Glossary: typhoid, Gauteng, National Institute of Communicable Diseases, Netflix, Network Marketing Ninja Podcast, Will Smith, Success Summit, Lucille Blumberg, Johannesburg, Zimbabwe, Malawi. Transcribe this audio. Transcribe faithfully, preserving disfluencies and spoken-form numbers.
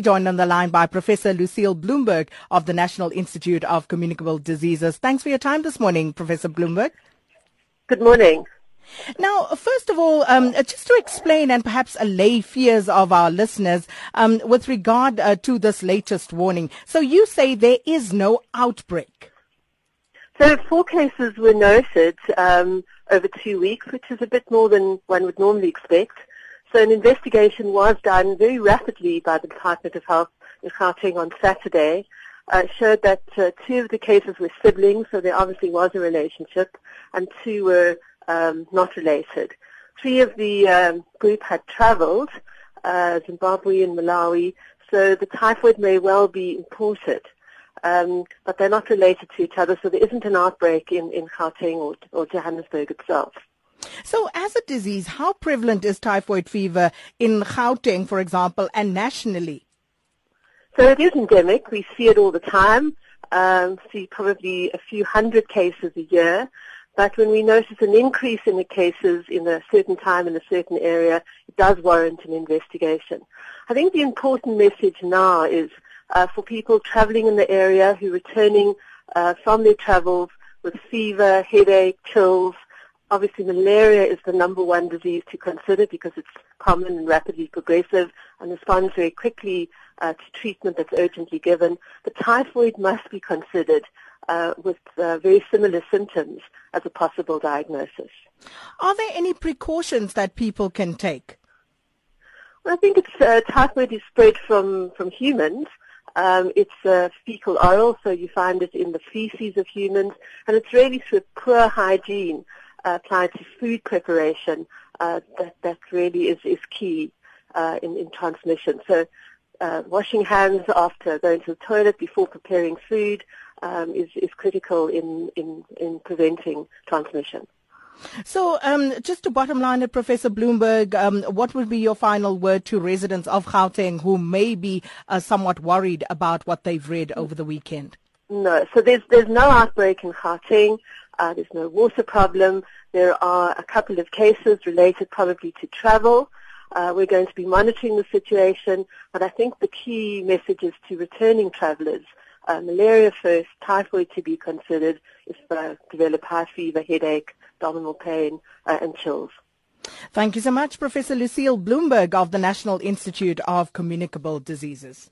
be joined on the line by Professor Lucille Blumberg of the National Institute of Communicable Diseases. Thanks for your time this morning, Professor Blumberg. Good morning. Now, first of all, um, just to explain and perhaps allay fears of our listeners um, with regard uh, to this latest warning. So you say there is no outbreak. So four cases were noted um, over two weeks, which is a bit more than one would normally expect. So an investigation was done very rapidly by the Department of Health in Gauteng on Saturday. Uh, showed that uh, two of the cases were siblings, so there obviously was a relationship, and two were Um, not related. Three of the um, group had travelled, uh, Zimbabwe and Malawi, so the typhoid may well be imported, um, but they're not related to each other, so there isn't an outbreak in, in Gauteng or, or Johannesburg itself. So as a disease, how prevalent is typhoid fever in Gauteng, for example, and nationally? So it is endemic. We see it all the time. Um, see probably a few hundred cases a year. But when we notice an increase in the cases in a certain time in a certain area, it does warrant an investigation. I think the important message now is uh, for people traveling in the area who are returning uh, from their travels with fever, headache, chills. Obviously, malaria is the number one disease to consider because it's common and rapidly progressive and responds very quickly uh, to treatment that's urgently given. But typhoid must be considered uh, with uh, very similar symptoms as a possible diagnosis. Are there any precautions that people can take? Well, I think it's uh, typhoid is spread from, from humans. Um, it's uh, fecal oral, so you find it in the feces of humans, and it's really through poor hygiene Uh, applied to food preparation, uh, that, that really is, is key uh, in, in transmission. So uh, washing hands after going to the toilet before preparing food um, is, is critical in, in, in preventing transmission. So um, just to bottom line it, Professor Blumberg, um, what would be your final word to residents of Gauteng who may be uh, somewhat worried about what they've read over the weekend? No, so there's there's no outbreak in Gauteng. Uh, there's no water problem. There are a couple of cases related probably to travel. Uh, we're going to be monitoring the situation, but I think the key message is to returning travellers: uh, malaria first, typhoid to be considered if they develop high fever, headache, abdominal pain, uh, and chills. Thank you so much, Professor Lucille Blumberg of the National Institute of Communicable Diseases.